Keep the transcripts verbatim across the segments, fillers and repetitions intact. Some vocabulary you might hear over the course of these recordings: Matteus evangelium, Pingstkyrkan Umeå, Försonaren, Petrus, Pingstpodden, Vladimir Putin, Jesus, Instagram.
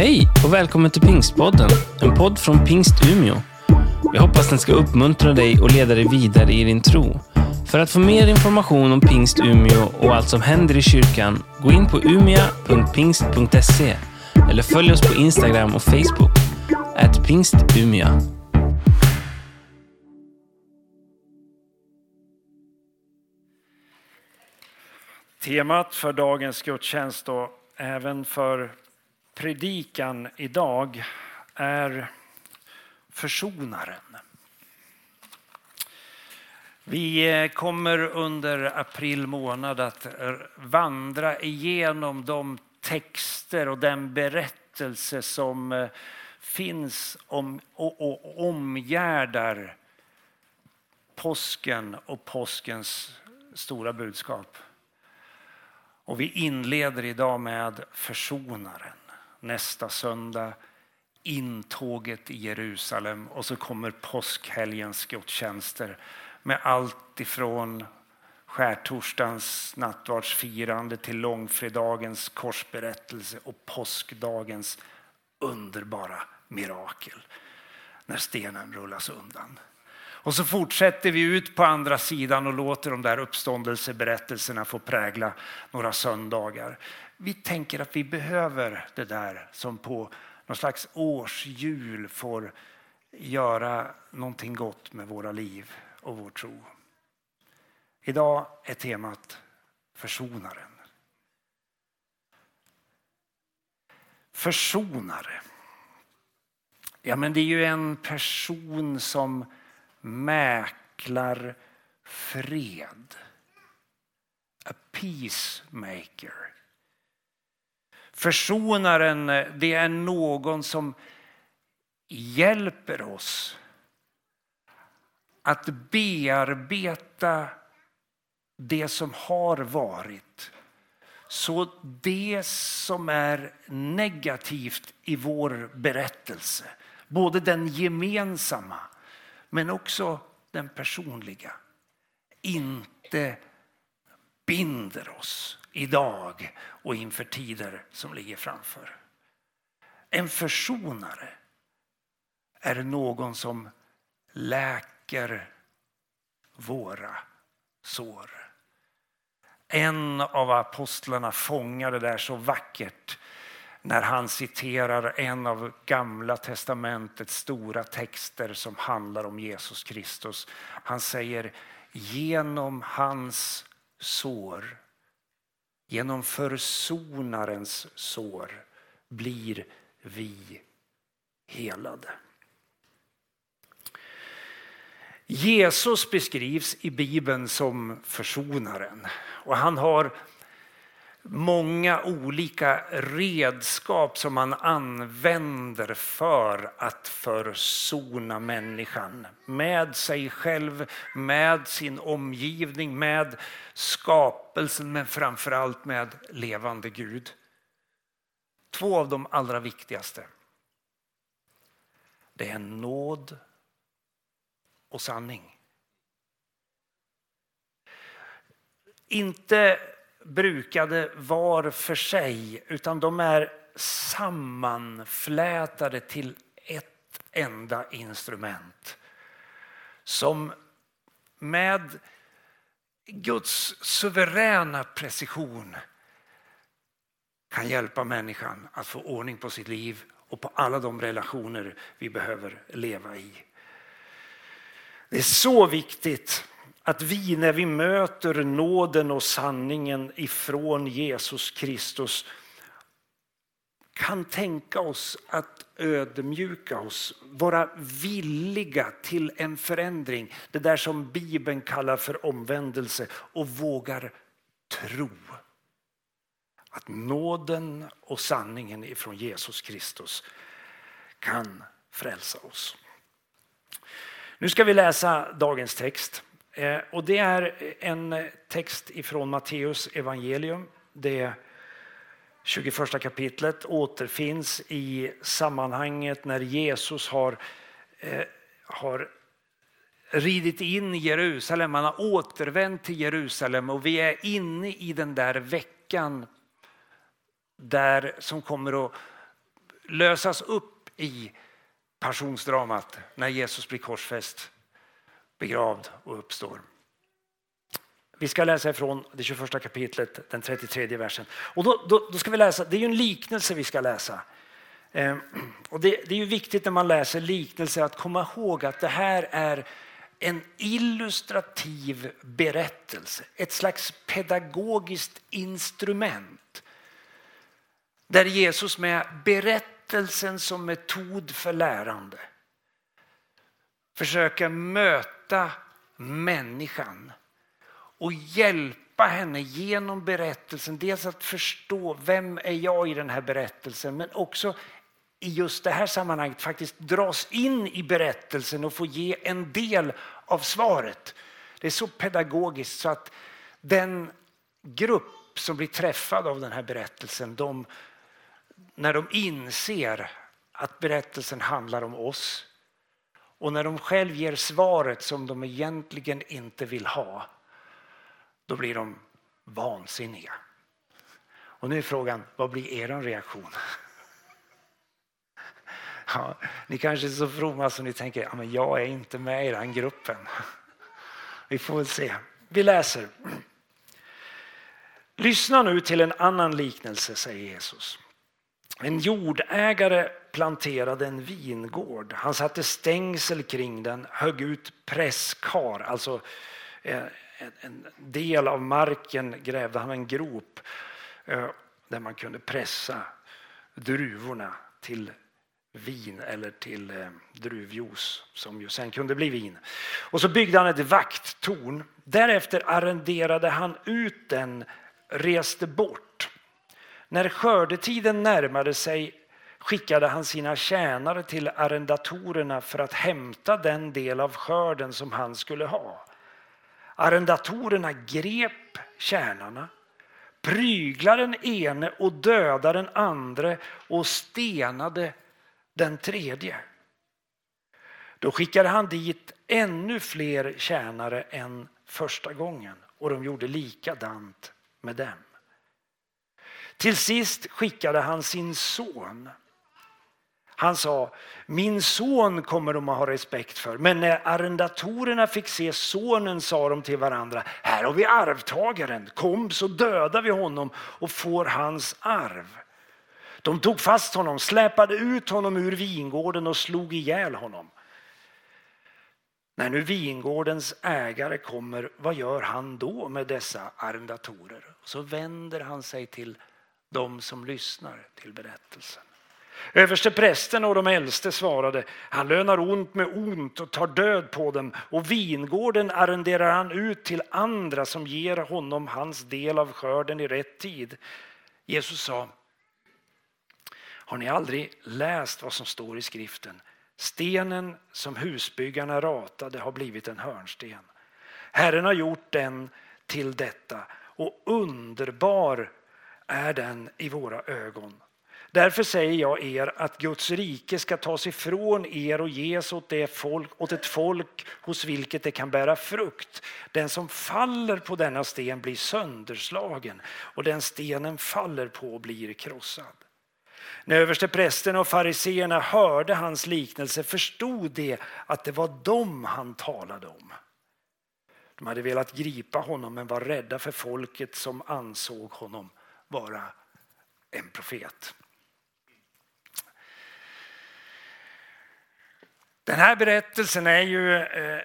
Hej och välkommen till Pingstpodden, en podd från Pingst Umeå. Jag hoppas den ska uppmuntra dig och leda dig vidare i din tro. För att få mer information om Pingst Umeå och allt som händer i kyrkan, gå in på umea punkt pingst punkt se eller följ oss på Instagram och Facebook snabel-a pingst umea. Temat för dagens gudstjänst och även för predikan idag är Försonaren. Vi kommer under april månad att vandra igenom de texter och den berättelse som finns om och, och omgärdar påsken och påskens stora budskap. Och vi inleder idag med Försonaren. Nästa söndag, intåget i Jerusalem. Och så kommer påskhelgens gudstjänster med allt ifrån skärtorstans nattvardsfirande till långfredagens korsberättelse och påskdagens underbara mirakel när stenen rullas undan. Och så fortsätter vi ut på andra sidan och låter de där uppståndelseberättelserna få prägla några söndagar. Vi tänker att vi behöver det där som på någon slags årsjul får göra någonting gott med våra liv och vår tro. Idag är temat Försonaren. Försonare. Ja, men det är ju en person som mäklar fred. A peacemaker. Försonaren, det är någon som hjälper oss att bearbeta det som har varit. Så det som är negativt i vår berättelse, både den gemensamma men också den personliga, inte binder oss idag och inför tider som ligger framför. En försonare är någon som läker våra sår. En av apostlarna fångar det där så vackert när han citerar en av Gamla testamentets stora texter som handlar om Jesus Kristus. Han säger, genom hans sår, genom försonarens sår blir vi helade. Jesus beskrivs i Bibeln som försonaren, och han har många olika redskap som han använder för att försona människan med sig själv, med sin omgivning, med skapelsen, men framförallt med levande Gud. Två av de allra viktigaste. Det är nåd och sanning. Inte brukade var för sig, utan de är sammanflätade till ett enda instrument som med Guds suveräna precision kan hjälpa människan att få ordning på sitt liv och på alla de relationer vi behöver leva i. Det är så viktigt att vi, när vi möter nåden och sanningen ifrån Jesus Kristus, kan tänka oss att ödmjuka oss, vara villiga till en förändring. Det där som Bibeln kallar för omvändelse, och vågar tro att nåden och sanningen ifrån Jesus Kristus kan frälsa oss. Nu ska vi läsa dagens text. Och det är en text ifrån Matteus evangelium. Det tjugoförsta kapitlet återfinns i sammanhanget när Jesus har, eh, har ridit in i Jerusalem. Han har återvänt till Jerusalem, och vi är inne i den där veckan där som kommer att lösas upp i passionsdramat när Jesus blir korsfäst, begravd och uppstår. Vi ska läsa ifrån det tjugoförsta kapitlet, den trettiotre versen. Och då, då, då ska vi läsa, det är ju en liknelse vi ska läsa. Eh, och det, det är ju viktigt när man läser liknelse att komma ihåg att det här är en illustrativ berättelse. Ett slags pedagogiskt instrument. Där Jesus med berättelsen som metod för lärande försöker möta människan och hjälpa henne genom berättelsen. Dels att förstå vem är jag i den här berättelsen. Men också i just det här sammanhanget faktiskt dras in i berättelsen och få ge en del av svaret. Det är så pedagogiskt så att den grupp som blir träffad av den här berättelsen. De, när de inser att berättelsen handlar om oss. Och när de själv ger svaret som de egentligen inte vill ha. Då blir de vansinniga. Och nu är frågan, vad blir er reaktion? Ja, ni kanske är så fromma som ni tänker, ja, men jag är inte med i den gruppen. Vi får väl se. Vi läser. Lyssna nu till en annan liknelse, säger Jesus. En jordägare planterade en vingård. Han satte stängsel kring den, högg ut presskar, alltså eh, en del av marken grävde han en grop där man kunde pressa druvorna till vin eller till druvjuice som ju sen kunde bli vin. Och så byggde han ett vakttorn. Därefter arrenderade han ut den, reste bort. När skördetiden närmade sig skickade han sina tjänare till arrendatorerna för att hämta den del av skörden som han skulle ha. Arrendatorerna grep tjänarna, pryglade den ene och dödade den andra och stenade den tredje. Då skickade han dit ännu fler tjänare än första gången och de gjorde likadant med dem. Till sist skickade han sin son. Han sa, min son kommer de att ha respekt för. Men när arrendatorerna fick se sonen sa de till varandra, här har vi arvtagaren, kom så dödar vi honom och får hans arv. De tog fast honom, släpade ut honom ur vingården och slog ihjäl honom. När nu vingårdens ägare kommer, vad gör han då med dessa arrendatorer? Så vänder han sig till de som lyssnar till berättelsen. Översteprästen och de äldste svarade, han lönar ont med ont och tar död på dem och vingården arrenderar han ut till andra som ger honom hans del av skörden i rätt tid. Jesus sa, har ni aldrig läst vad som står i skriften? Stenen som husbyggarna ratade har blivit en hörnsten. Herren har gjort den till detta och underbar är den i våra ögon. Därför säger jag er att Guds rike ska tas ifrån er och ges åt, det folk, åt ett folk hos vilket det kan bära frukt. Den som faller på denna sten blir sönderslagen och den stenen faller på blir krossad. När översteprästen och fariseerna hörde hans liknelse förstod de att det var dem han talade om. De hade velat gripa honom men var rädda för folket som ansåg honom vara en profet. Den här berättelsen är ju, eh,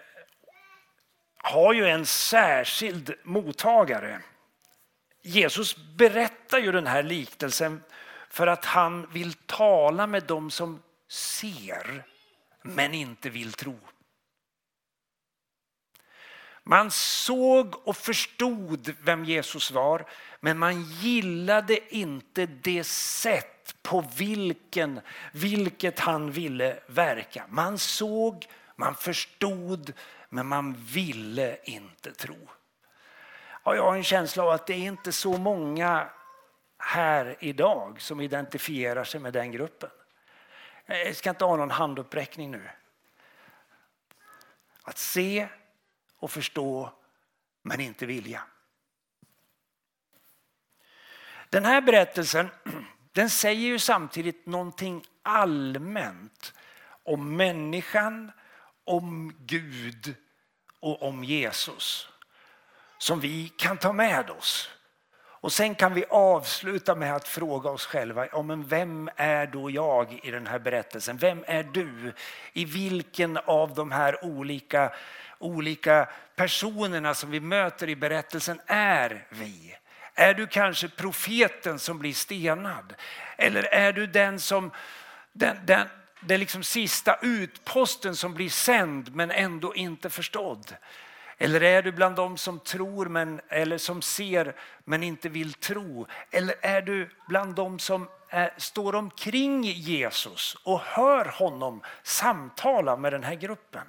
har ju en särskild mottagare. Jesus berättar ju den här liknelsen för att han vill tala med dem som ser men inte vill tro. Man såg och förstod vem Jesus var, men man gillade inte det sätt på vilken, vilket han ville verka. Man såg, man förstod, men man ville inte tro. Och jag har en känsla av att det är inte så många här idag som identifierar sig med den gruppen. Jag ska inte ha någon handuppräckning nu. Att se och förstå men inte vilja. Den här berättelsen Den säger ju samtidigt någonting allmänt om människan, om Gud och om Jesus som vi kan ta med oss. Och sen kan vi avsluta med att fråga oss själva, ja, men vem är då jag i den här berättelsen? Vem är du? I vilken av de här olika, olika personerna som vi möter i berättelsen är vi? Är du kanske profeten som blir stenad? Eller är du den som den, den, den liksom sista utposten som blir sänd men ändå inte förstådd? Eller är du bland dem som tror men, eller som ser men inte vill tro? Eller är du bland dem som är, står omkring Jesus och hör honom samtala med den här gruppen?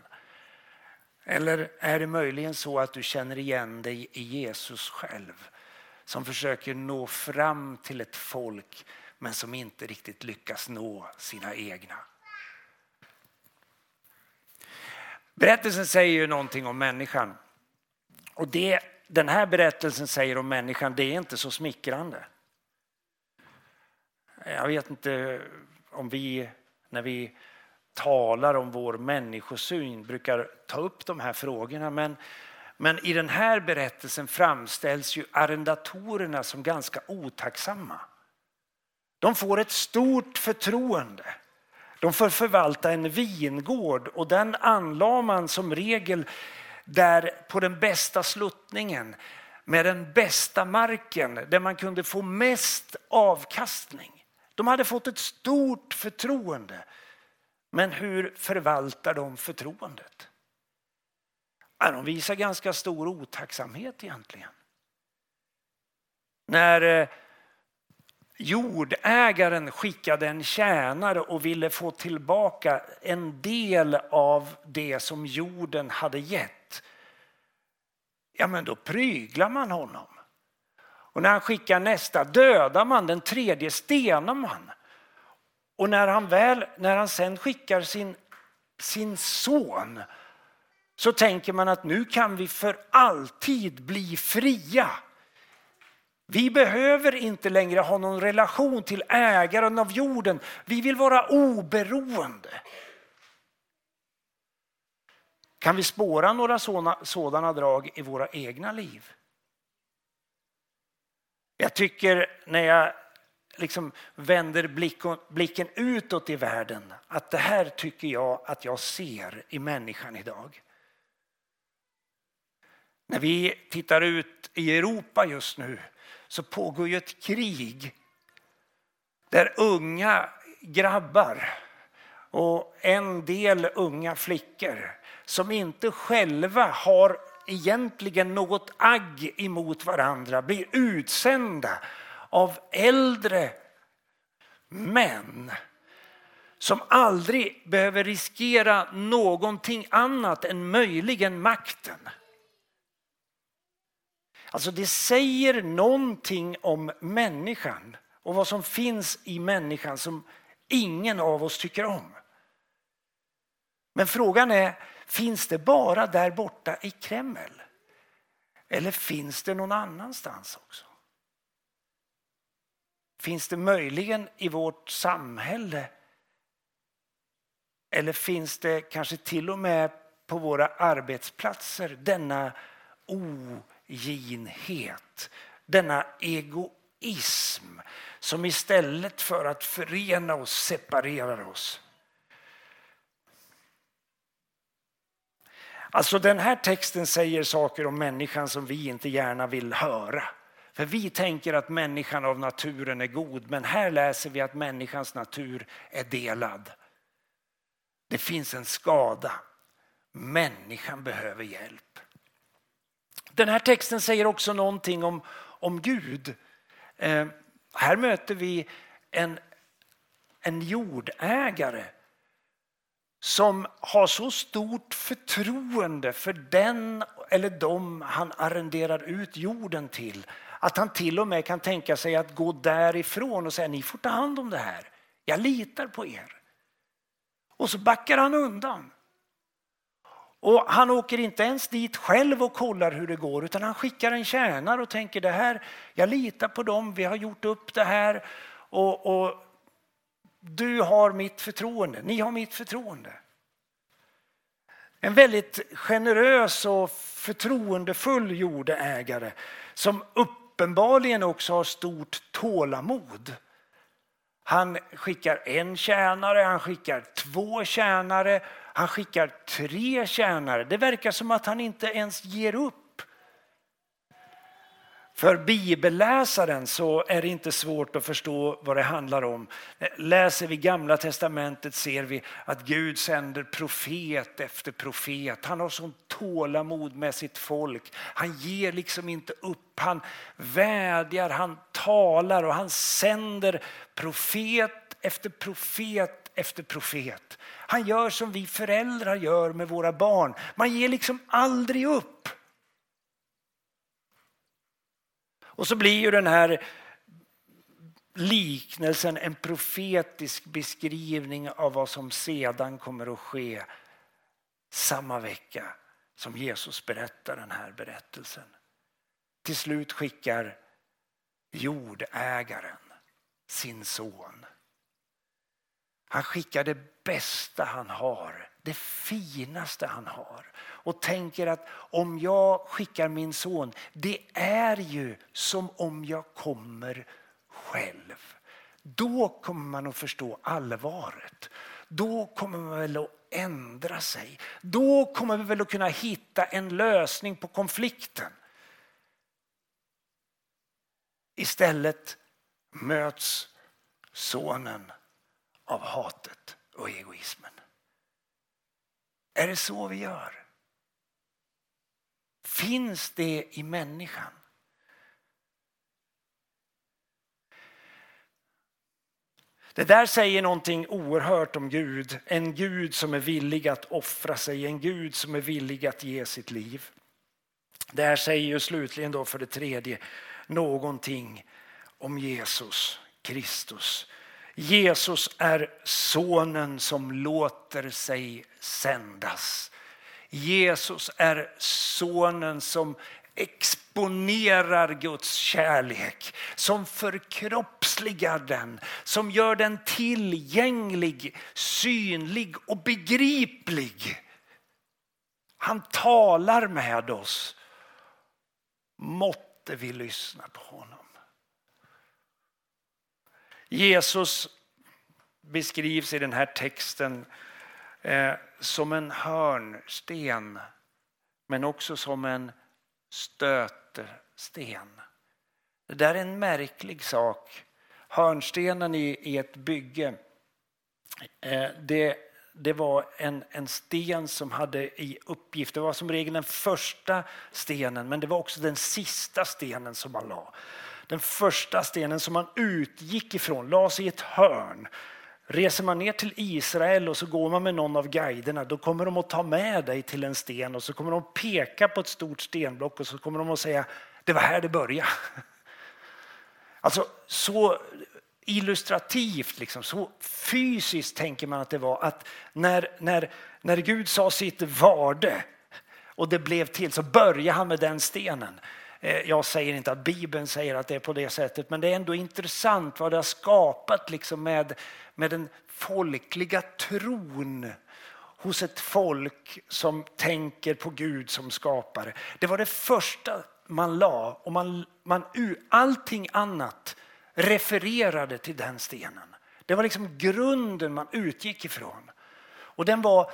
Eller är det möjligen så att du känner igen dig i Jesus själv, som försöker nå fram till ett folk men som inte riktigt lyckas nå sina egna? Berättelsen säger ju någonting om människan. Och det den här berättelsen säger om människan, det är inte så smickrande. Jag vet inte om vi, när vi talar om vår människosyn, brukar ta upp de här frågorna. Men, men i den här berättelsen framställs ju arrendatorerna som ganska otacksamma. De får ett stort förtroende. De får förvalta en vingård, och den anlade man som regel där på den bästa sluttningen med den bästa marken där man kunde få mest avkastning. De hade fått ett stort förtroende. Men hur förvaltar de förtroendet? De visar ganska stor otacksamhet egentligen. När jordägaren skickade en tjänare och ville få tillbaka en del av det som jorden hade gett, ja, men då pryglar man honom. Och när han skickar nästa, dödar man den tredje, stenar man. Och när han väl, när han sen skickar sin, sin son, så tänker man att nu kan vi för alltid bli fria. Vi behöver inte längre ha någon relation till ägaren av jorden. Vi vill vara oberoende. Kan vi spåra några såna, sådana drag i våra egna liv? Jag tycker, när jag liksom vänder blicken, blicken utåt i världen, att det här tycker jag att jag ser i människan idag. När vi tittar ut i Europa just nu, så pågår ju ett krig där unga grabbar och en del unga flickor som inte själva har egentligen något agg emot varandra blir utsända av äldre män som aldrig behöver riskera någonting annat än möjligen makten. Alltså, det säger någonting om människan och vad som finns i människan som ingen av oss tycker om. Men frågan är, finns det bara där borta i Kreml? Eller finns det någon annanstans också? Finns det möjligen i vårt samhälle? Eller finns det kanske till och med på våra arbetsplatser denna o ginhet, denna egoism som istället för att förena oss separerar oss? Alltså, den här texten säger saker om människan som vi inte gärna vill höra. För vi tänker att människan av naturen är god, men här läser vi att människans natur är delad. Det finns en skada. Människan behöver hjälp. Den här texten säger också någonting om, om Gud. Eh, här möter vi en, en jordägare som har så stort förtroende för den eller dem han arrenderar ut jorden till, att han till och med kan tänka sig att gå därifrån och säga, ni får ta hand om det här. Jag litar på er. Och så backar han undan. Och han åker inte ens dit själv och kollar hur det går, utan han skickar en tjänare och tänker, det här, jag litar på dem, vi har gjort upp det här. Och, och du har mitt förtroende. Ni har mitt förtroende. En väldigt generös och förtroendefull jordägare som uppenbarligen också har stort tålamod. Han skickar en tjänare, han skickar två tjänare, han skickar tre tjänare. Det verkar som att han inte ens ger upp. För bibelläsaren så är det inte svårt att förstå vad det handlar om. Läser vi Gamla testamentet ser vi att Gud sänder profet efter profet. Han har sån tålamod med sitt folk. Han ger liksom inte upp. Han vädjar, han talar och han sänder profet efter profet efter profet. Han gör som vi föräldrar gör med våra barn. Man ger liksom aldrig upp. Och så blir ju den här liknelsen en profetisk beskrivning av vad som sedan kommer att ske samma vecka som Jesus berättar den här berättelsen. Till slut skickar jordägaren sin son. Han skickar det bästa han har, det finaste han har. Och tänker att om jag skickar min son, det är ju som om jag kommer själv. Då kommer man att förstå allvaret. Då kommer man väl att ändra sig. Då kommer vi väl att kunna hitta en lösning på konflikten. Istället möts sonen av hatet och egoismen. Är det så vi gör? Finns det i människan? Det där säger någonting oerhört om Gud. En Gud som är villig att offra sig. En Gud som är villig att ge sitt liv. Det här säger ju slutligen då för det tredje någonting om Jesus Kristus. Jesus är sonen som låter sig sändas. Jesus är sonen som exponerar Guds kärlek, som förkroppsligar den, som gör den tillgänglig, synlig och begriplig. Han talar med oss. Måtte vi lyssna på honom. Jesus beskrivs i den här texten eh, som en hörnsten, men också som en stötesten. Det där är en märklig sak. Hörnstenen i, i ett bygge, eh, det, det var en, en sten som hade i uppgift. Det var som regel den första stenen, men det var också den sista stenen som man la. Den första stenen som man utgick ifrån lades i ett hörn. Reser man ner till Israel och så går man med någon av guiderna, då kommer de att ta med dig till en sten och så kommer de att peka på ett stort stenblock och så kommer de att säga, det var här det började. Alltså så illustrativt, liksom, så fysiskt tänker man att det var, att när, när, när Gud sa sitt varde och det blev till, så började han med den stenen. Jag säger inte att Bibeln säger att det är på det sättet, men det är ändå intressant vad det har skapat liksom med, med den folkliga tron hos ett folk som tänker på Gud som skapare. Det var det första man la, och man, man, allting annat refererade till den stenen. Det var liksom grunden man utgick ifrån. Och den var,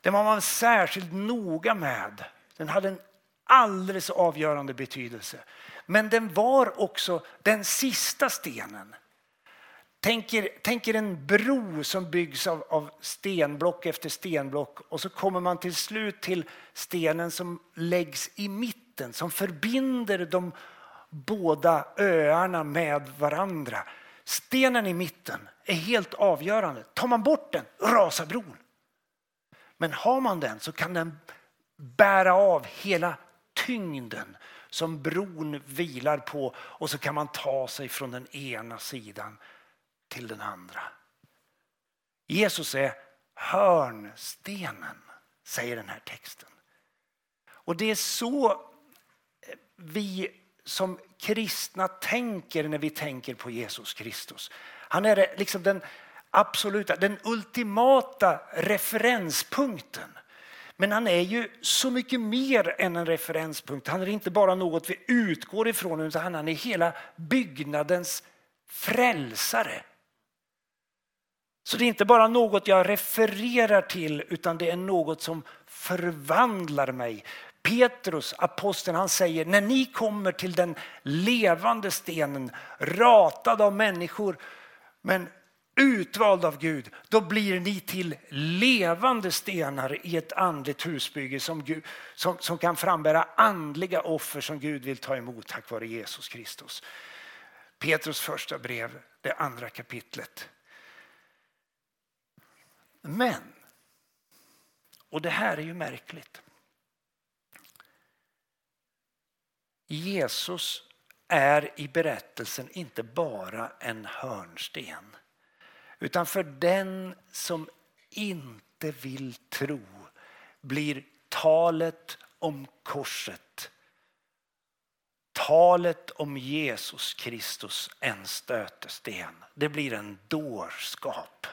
den var man särskilt noga med. Den hade en alldeles avgörande betydelse. Men den var också den sista stenen. Tänker, tänker en bro som byggs av, av stenblock efter stenblock. Och så kommer man till slut till stenen som läggs i mitten. Som förbinder de båda öarna med varandra. Stenen i mitten är helt avgörande. Tar man bort den, rasar bron. Men har man den så kan den bära av hela tyngden som bron vilar på, och så kan man ta sig från den ena sidan till den andra. Jesus är hörnstenen, säger den här texten. Och det är så vi som kristna tänker när vi tänker på Jesus Kristus. Han är liksom den absoluta, den ultimata referenspunkten. Men han är ju så mycket mer än en referenspunkt. Han är inte bara något vi utgår ifrån, utan han är hela byggnadens frälsare. Så det är inte bara något jag refererar till, utan det är något som förvandlar mig. Petrus, aposteln, han säger: när ni kommer till den levande stenen, ratad av människor men utvald av Gud, då blir ni till levande stenar i ett andligt husbygge som, Gud, som, som kan frambära andliga offer som Gud vill ta emot tack vare Jesus Kristus. Petrus första brev, det andra kapitlet. Men, och det här är ju märkligt, Jesus är i berättelsen inte bara en hörnsten, utan för den som inte vill tro blir talet om korset, talet om Jesus Kristus en stötesten. Det blir en dårskap.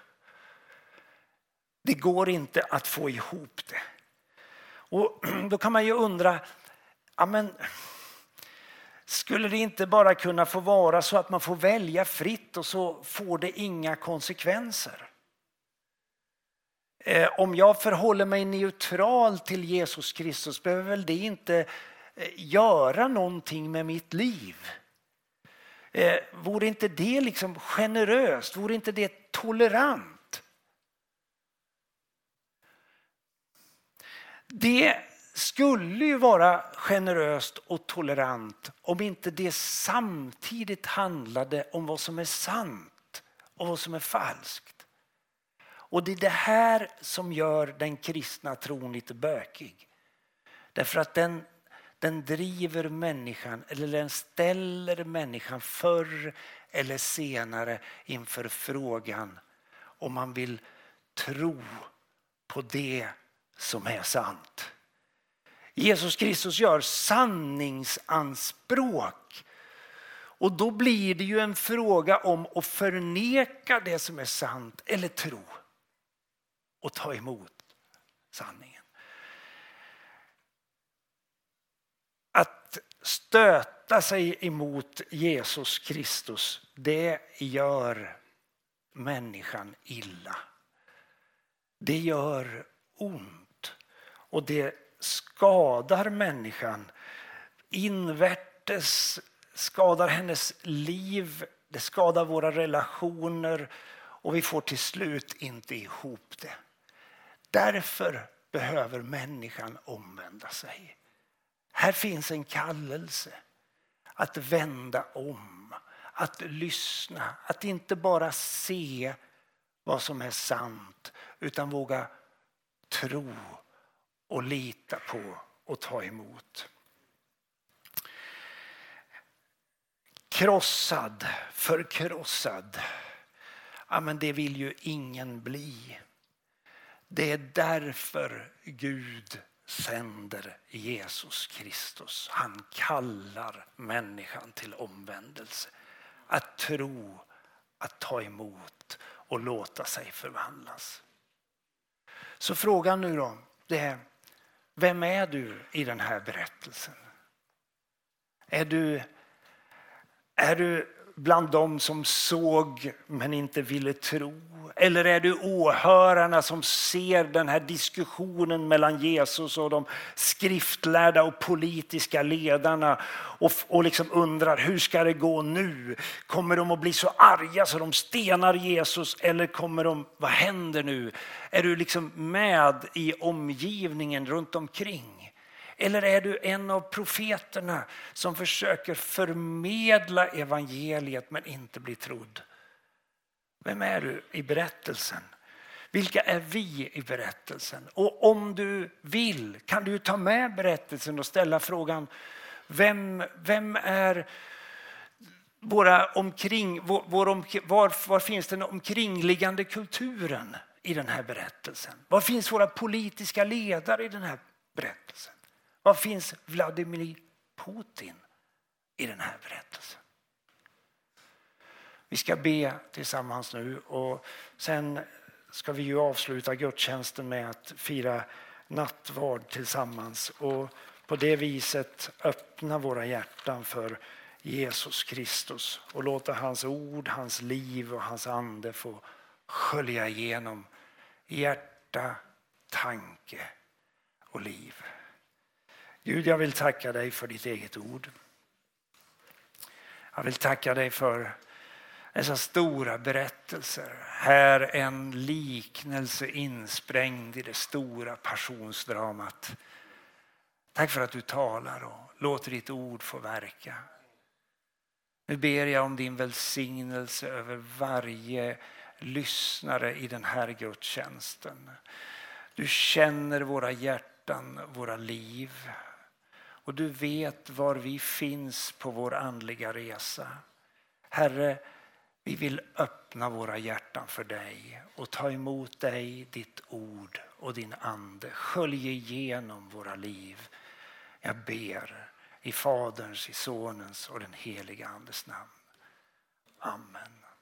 Det går inte att få ihop det. Och då kan man ju undra, ja men, skulle det inte bara kunna få vara så att man får välja fritt och så får det inga konsekvenser? Eh, om jag förhåller mig neutral till Jesus Kristus behöver väl det inte göra någonting med mitt liv? Eh, vore inte det liksom generöst? Vore inte det tolerant? Det skulle ju vara generöst och tolerant om inte det samtidigt handlade om vad som är sant och vad som är falskt. Och det är det här som gör den kristna tron lite bökig. Därför att den, den driver människan, eller den ställer människan förr eller senare inför frågan om man vill tro på det som är sant. Jesus Kristus gör sanningsanspråk. Och då blir det ju en fråga om att förneka det som är sant eller tro och ta emot sanningen. Att stöta sig emot Jesus Kristus, det gör människan illa. Det gör ont. Och det skadar människan invärtes, skadar hennes liv, det skadar våra relationer och vi får till slut inte ihop det. Därför behöver människan omvända sig. Här finns en kallelse att vända om, att lyssna, att inte bara se vad som är sant utan våga tro och lita på och ta emot. Krossad, förkrossad. Ja, men det vill ju ingen bli. Det är därför Gud sänder Jesus Kristus. Han kallar människan till omvändelse. Att tro, att ta emot och låta sig förvandlas. Så frågan nu då, det är: vem är du i den här berättelsen? Är du, är du bland dem som såg men inte ville tro? Eller är du åhörarna som ser den här diskussionen mellan Jesus och de skriftlärda och politiska ledarna och, och liksom undrar, hur ska det gå nu? Kommer de att bli så arga så de stenar Jesus, eller kommer de, vad händer nu? Är du liksom med i omgivningen runt omkring? Eller är du en av profeterna som försöker förmedla evangeliet men inte blir trodd? Vem är du i berättelsen? Vilka är vi i berättelsen? Och om du vill kan du ta med berättelsen och ställa frågan: vem, vem är våra omkring, vår, vår omkring, var, var finns den omkringliggande kulturen i den här berättelsen? Var finns våra politiska ledare i den här berättelsen? Var finns Vladimir Putin i den här berättelsen. Vi ska be tillsammans nu och sen ska vi ju avsluta gudstjänsten med att fira nattvard tillsammans och på det viset öppna våra hjärtan för Jesus Kristus och låta hans ord, hans liv och hans ande få skölja igenom hjärta, tanke och liv. Gud, jag vill tacka dig för ditt eget ord. Jag vill tacka dig för dessa stora berättelser. Här en liknelse insprängd i det stora passionsdramat. Tack för att du talar och låter ditt ord få verka. Nu ber jag om din välsignelse över varje lyssnare i den här gudstjänsten. Du känner våra hjärtan, våra liv. Och du vet var vi finns på vår andliga resa. Herre, vi vill öppna våra hjärtan för dig och ta emot dig, ditt ord och din ande. Skölj igenom våra liv. Jag ber i Faderns, i Sonens och den heliga Andes namn. Amen.